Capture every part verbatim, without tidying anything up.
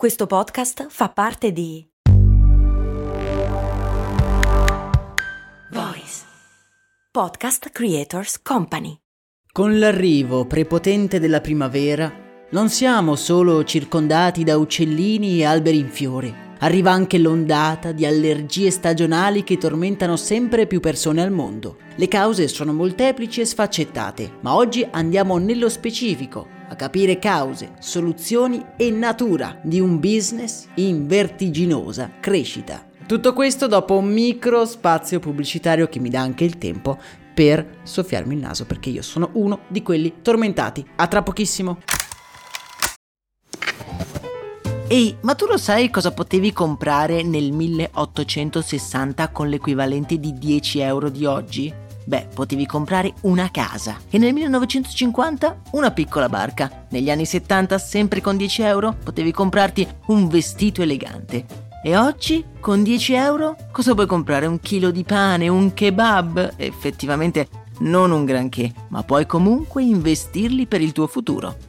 Questo podcast fa parte di Voice Podcast Creators Company. Con l'arrivo prepotente della primavera, non siamo solo circondati da uccellini e alberi in fiore. Arriva anche l'ondata di allergie stagionali che tormentano sempre più persone al mondo. Le cause sono molteplici e sfaccettate, ma oggi andiamo nello specifico a capire cause, soluzioni e natura di un business in vertiginosa crescita. Tutto questo dopo un micro spazio pubblicitario che mi dà anche il tempo per soffiarmi il naso, perché io sono uno di quelli tormentati. A tra pochissimo! Ehi, ma tu lo sai cosa potevi comprare nel milleottocentosessanta con l'equivalente di dieci euro di oggi? Beh, potevi comprare una casa e nel millenovecentocinquanta una piccola barca. Negli anni settanta, sempre con dieci euro, potevi comprarti un vestito elegante. E oggi, con dieci euro, cosa puoi comprare? Un chilo di pane, un kebab? Effettivamente non un granché, ma puoi comunque investirli per il tuo futuro.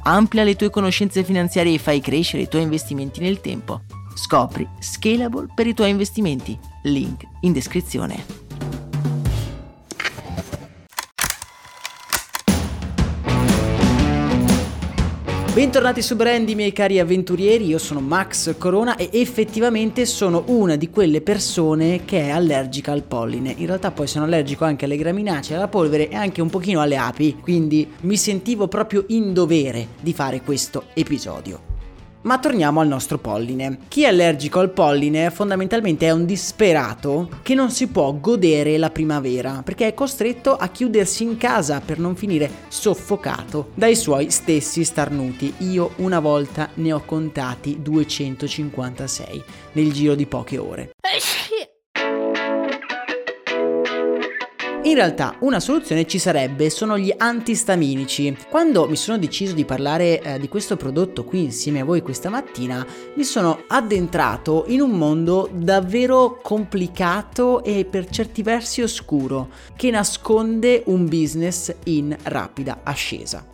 Amplia le tue conoscenze finanziarie e fai crescere i tuoi investimenti nel tempo. Scopri Scalable per i tuoi investimenti. Link in descrizione. Bentornati su Brandy, miei cari avventurieri, io sono Max Corona e effettivamente sono una di quelle persone che è allergica al polline. In realtà poi sono allergico anche alle graminacee, alla polvere e anche un pochino alle api, quindi mi sentivo proprio in dovere di fare questo episodio. Ma torniamo al nostro polline. Chi è allergico al polline fondamentalmente è un disperato che non si può godere la primavera, perché è costretto a chiudersi in casa per non finire soffocato dai suoi stessi starnuti. Io una volta ne ho contati duecentocinquantasei nel giro di poche ore. In realtà una soluzione ci sarebbe, sono gli antistaminici. Quando mi sono deciso di parlare eh, di questo prodotto qui insieme a voi questa mattina, mi sono addentrato in un mondo davvero complicato e per certi versi oscuro, che nasconde un business in rapida ascesa.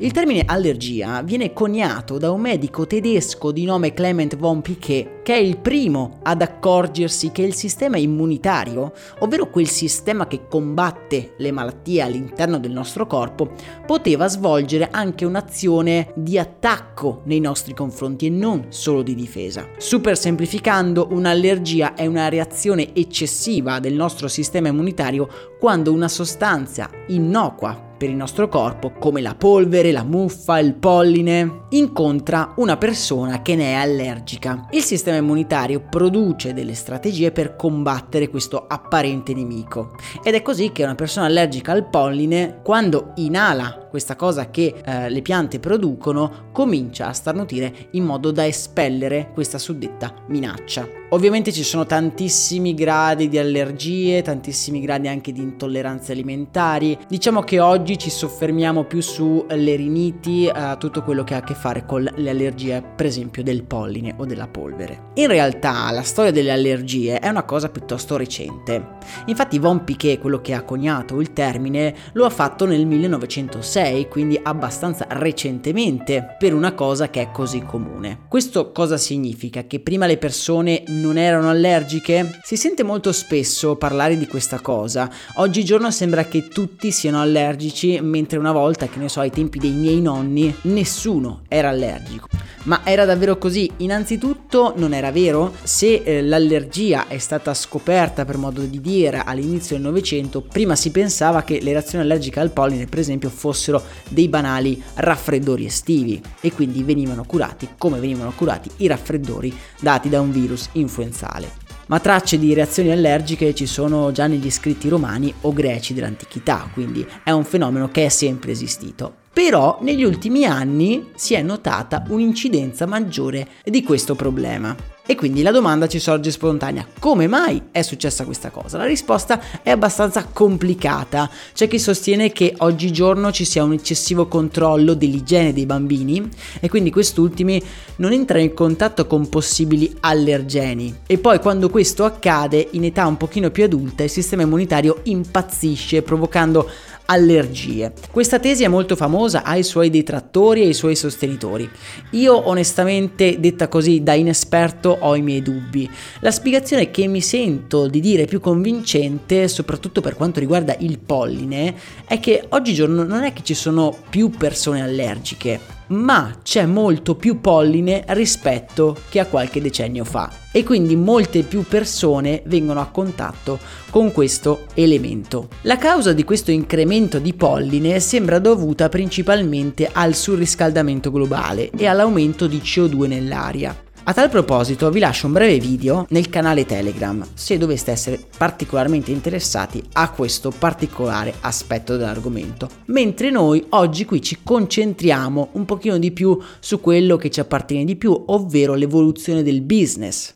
Il termine allergia viene coniato da un medico tedesco di nome Clement von Piquet, che è il primo ad accorgersi che il sistema immunitario, ovvero quel sistema che combatte le malattie all'interno del nostro corpo, poteva svolgere anche un'azione di attacco nei nostri confronti e non solo di difesa. Super semplificando, un'allergia è una reazione eccessiva del nostro sistema immunitario quando una sostanza innocua per il nostro corpo, come la polvere, la muffa, il polline, incontra una persona che ne è allergica. Il sistema immunitario produce delle strategie per combattere questo apparente nemico. Ed è così che una persona allergica al polline, quando inala questa cosa che eh, le piante producono, comincia a starnutire in modo da espellere questa suddetta minaccia. Ovviamente ci sono tantissimi gradi di allergie, tantissimi gradi anche di intolleranze alimentari. Diciamo che oggi ci soffermiamo più sulle riniti, eh, tutto quello che ha a che fare con le allergie, per esempio del polline o della polvere. In realtà la storia delle allergie è una cosa piuttosto recente. Infatti Von Piquet, quello che ha coniato il termine, lo ha fatto nel millenovecentosei, quindi abbastanza recentemente, per una cosa che è così comune. Questo cosa significa? Che prima le persone non erano allergiche? Si sente molto spesso parlare di questa cosa. Oggigiorno sembra che tutti siano allergici, mentre una volta, che ne so, ai tempi dei miei nonni, nessuno era allergico. Ma era davvero così? Innanzitutto non era vero. Se eh, l'allergia è stata scoperta, per modo di dire, all'inizio del Novecento, prima si pensava che le reazioni allergiche al polline, per esempio, fossero dei banali raffreddori estivi e quindi venivano curati come venivano curati i raffreddori dati da un virus influenzale. ma tracce di reazioni allergiche ci sono già negli scritti romani o greci dell'antichità, quindi è un fenomeno che è sempre esistito. Però negli ultimi anni si è notata un'incidenza maggiore di questo problema. E quindi la domanda ci sorge spontanea: come mai è successa questa cosa? La risposta è abbastanza complicata. C'è chi sostiene che oggigiorno ci sia un eccessivo controllo dell'igiene dei bambini e quindi quest'ultimi non entrano in contatto con possibili allergeni, e poi quando questo accade in età un pochino più adulta il sistema immunitario impazzisce provocando allergie. Questa tesi è molto famosa, ha i suoi detrattori e i suoi sostenitori. Io onestamente, detta così da inesperto, ho i miei dubbi. La spiegazione che mi sento di dire più convincente, soprattutto per quanto riguarda il polline, è che oggigiorno non è che ci sono più persone allergiche, ma c'è molto più polline rispetto che a qualche decennio fa, e quindi molte più persone vengono a contatto con questo elemento. La causa di questo incremento di polline sembra dovuta principalmente al surriscaldamento globale e all'aumento di C O due nell'aria. A tal proposito vi lascio un breve video nel canale Telegram se doveste essere particolarmente interessati a questo particolare aspetto dell'argomento, mentre noi oggi qui ci concentriamo un pochino di più su quello che ci appartiene di più, ovvero l'evoluzione del business.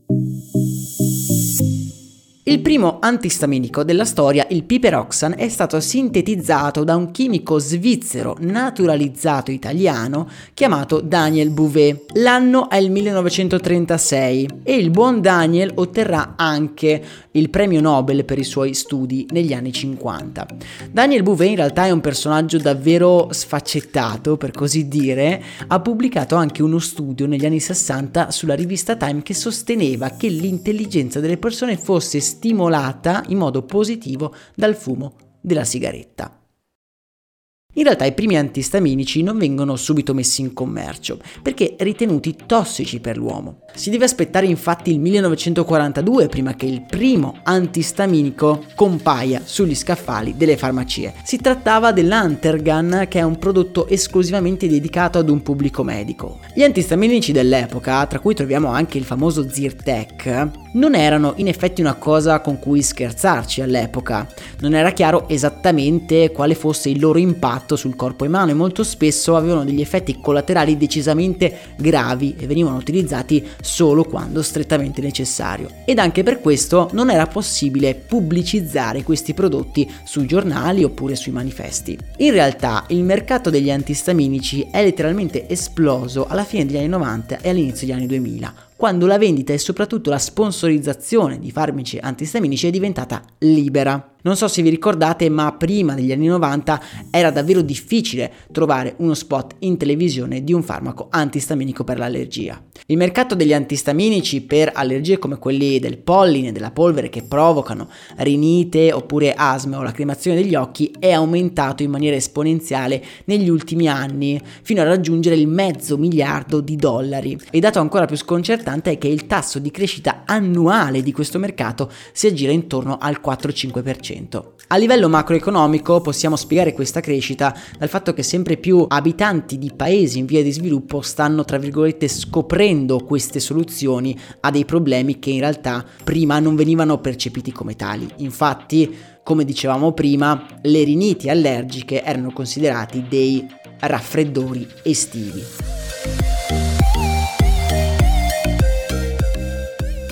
Il primo antistaminico della storia, il piperoxan, è stato sintetizzato da un chimico svizzero naturalizzato italiano chiamato Daniel Bouvet. L'anno è il millenovecentotrentasei e il buon Daniel otterrà anche il premio Nobel per i suoi studi negli anni cinquanta. Daniel Bouvet in realtà è un personaggio davvero sfaccettato, per così dire. Ha pubblicato anche uno studio negli anni sessanta sulla rivista Time che sosteneva che l'intelligenza delle persone fosse stimolata in modo positivo dal fumo della sigaretta. In realtà i primi antistaminici non vengono subito messi in commercio perché ritenuti tossici per l'uomo. Si deve aspettare infatti il millenovecentoquarantadue prima che il primo antistaminico compaia sugli scaffali delle farmacie. Si trattava dell'Antergan, che è un prodotto esclusivamente dedicato ad un pubblico medico. Gli antistaminici dell'epoca, tra cui troviamo anche il famoso Zyrtec, non erano in effetti una cosa con cui scherzarci all'epoca. Non era chiaro esattamente quale fosse il loro impatto sul corpo umano e molto spesso avevano degli effetti collaterali decisamente gravi e venivano utilizzati solo quando strettamente necessario. Ed anche per questo non era possibile pubblicizzare questi prodotti sui giornali oppure sui manifesti. In realtà il mercato degli antistaminici è letteralmente esploso alla fine degli anni novanta e all'inizio degli anni duemila, quando la vendita e soprattutto la sponsorizzazione di farmaci antistaminici è diventata libera. Non so se vi ricordate, ma prima degli anni novanta era davvero difficile trovare uno spot in televisione di un farmaco antistaminico per l'allergia. Il mercato degli antistaminici per allergie come quelli del polline, della polvere che provocano rinite oppure asma o lacrimazione degli occhi è aumentato in maniera esponenziale negli ultimi anni fino a raggiungere il mezzo miliardo di dollari. E dato ancora più sconcertante è che il tasso di crescita annuale di questo mercato si aggira intorno al quattro a cinque per cento. A livello macroeconomico possiamo spiegare questa crescita dal fatto che sempre più abitanti di paesi in via di sviluppo stanno, tra virgolette, scoprendo queste soluzioni a dei problemi che in realtà prima non venivano percepiti come tali. Infatti, come dicevamo prima, le riniti allergiche erano considerati dei raffreddori estivi.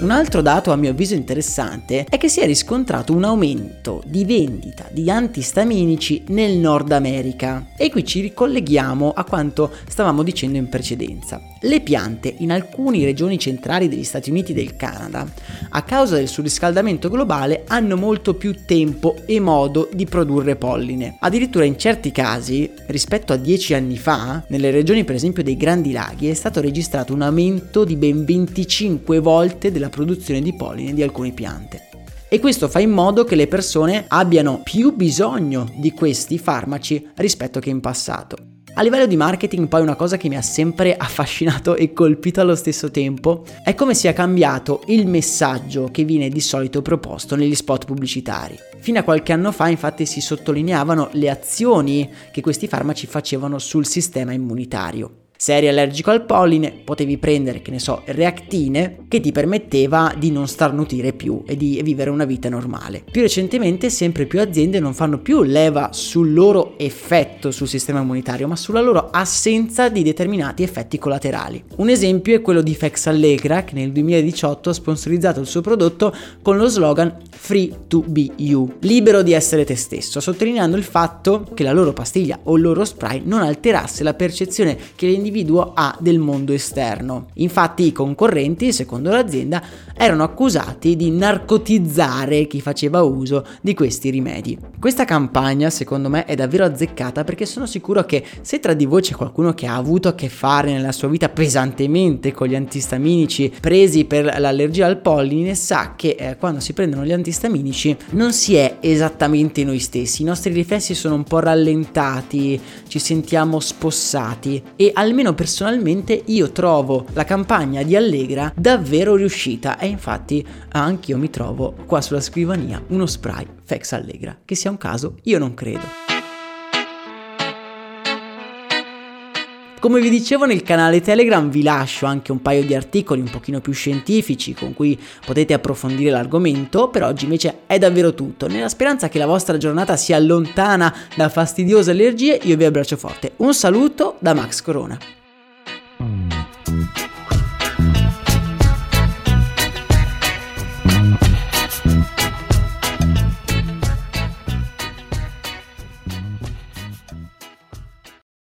Un altro dato a mio avviso interessante è che si è riscontrato un aumento di vendita di antistaminici nel Nord America, e qui ci ricolleghiamo a quanto stavamo dicendo in precedenza. Le piante in alcune regioni centrali degli Stati Uniti e del Canada, a causa del surriscaldamento globale, hanno molto più tempo e modo di produrre polline. Addirittura in certi casi, rispetto a dieci anni fa, nelle regioni per esempio dei Grandi Laghi è stato registrato un aumento di ben venticinque volte della produzione di polline di alcune piante. E questo fa in modo che le persone abbiano più bisogno di questi farmaci rispetto che in passato. A livello di marketing, poi, una cosa che mi ha sempre affascinato e colpito allo stesso tempo è come sia cambiato il messaggio che viene di solito proposto negli spot pubblicitari. Fino a qualche anno fa, infatti, si sottolineavano le azioni che questi farmaci facevano sul sistema immunitario. Se eri allergico al polline potevi prendere, che ne so, Reactine, che ti permetteva di non starnutire più e di vivere una vita normale. Più recentemente sempre più aziende non fanno più leva sul loro effetto sul sistema immunitario, ma sulla loro assenza di determinati effetti collaterali. Un esempio è quello di FexAllegra, che nel duemiladiciotto ha sponsorizzato il suo prodotto con lo slogan Free to be you, libero di essere te stesso, sottolineando il fatto che la loro pastiglia o il loro spray non alterasse la percezione che l'individuo individuo ha del mondo esterno. Infatti i concorrenti, secondo l'azienda, erano accusati di narcotizzare chi faceva uso di questi rimedi. Questa campagna, secondo me, è davvero azzeccata, perché sono sicuro che se tra di voi c'è qualcuno che ha avuto a che fare nella sua vita pesantemente con gli antistaminici presi per l'allergia al polline, sa che eh, quando si prendono gli antistaminici non si è esattamente noi stessi, i nostri riflessi sono un po' rallentati, ci sentiamo spossati, e almeno personalmente io trovo la campagna di Allegra davvero riuscita, e infatti anch'io mi trovo qua sulla scrivania uno spray FexAllegra. Che sia un caso io non credo. Come vi dicevo, nel canale Telegram vi lascio anche un paio di articoli un pochino più scientifici con cui potete approfondire l'argomento. Per oggi invece è davvero tutto. Nella speranza che la vostra giornata sia lontana da fastidiose allergie, io vi abbraccio forte. Un saluto da Max Corona.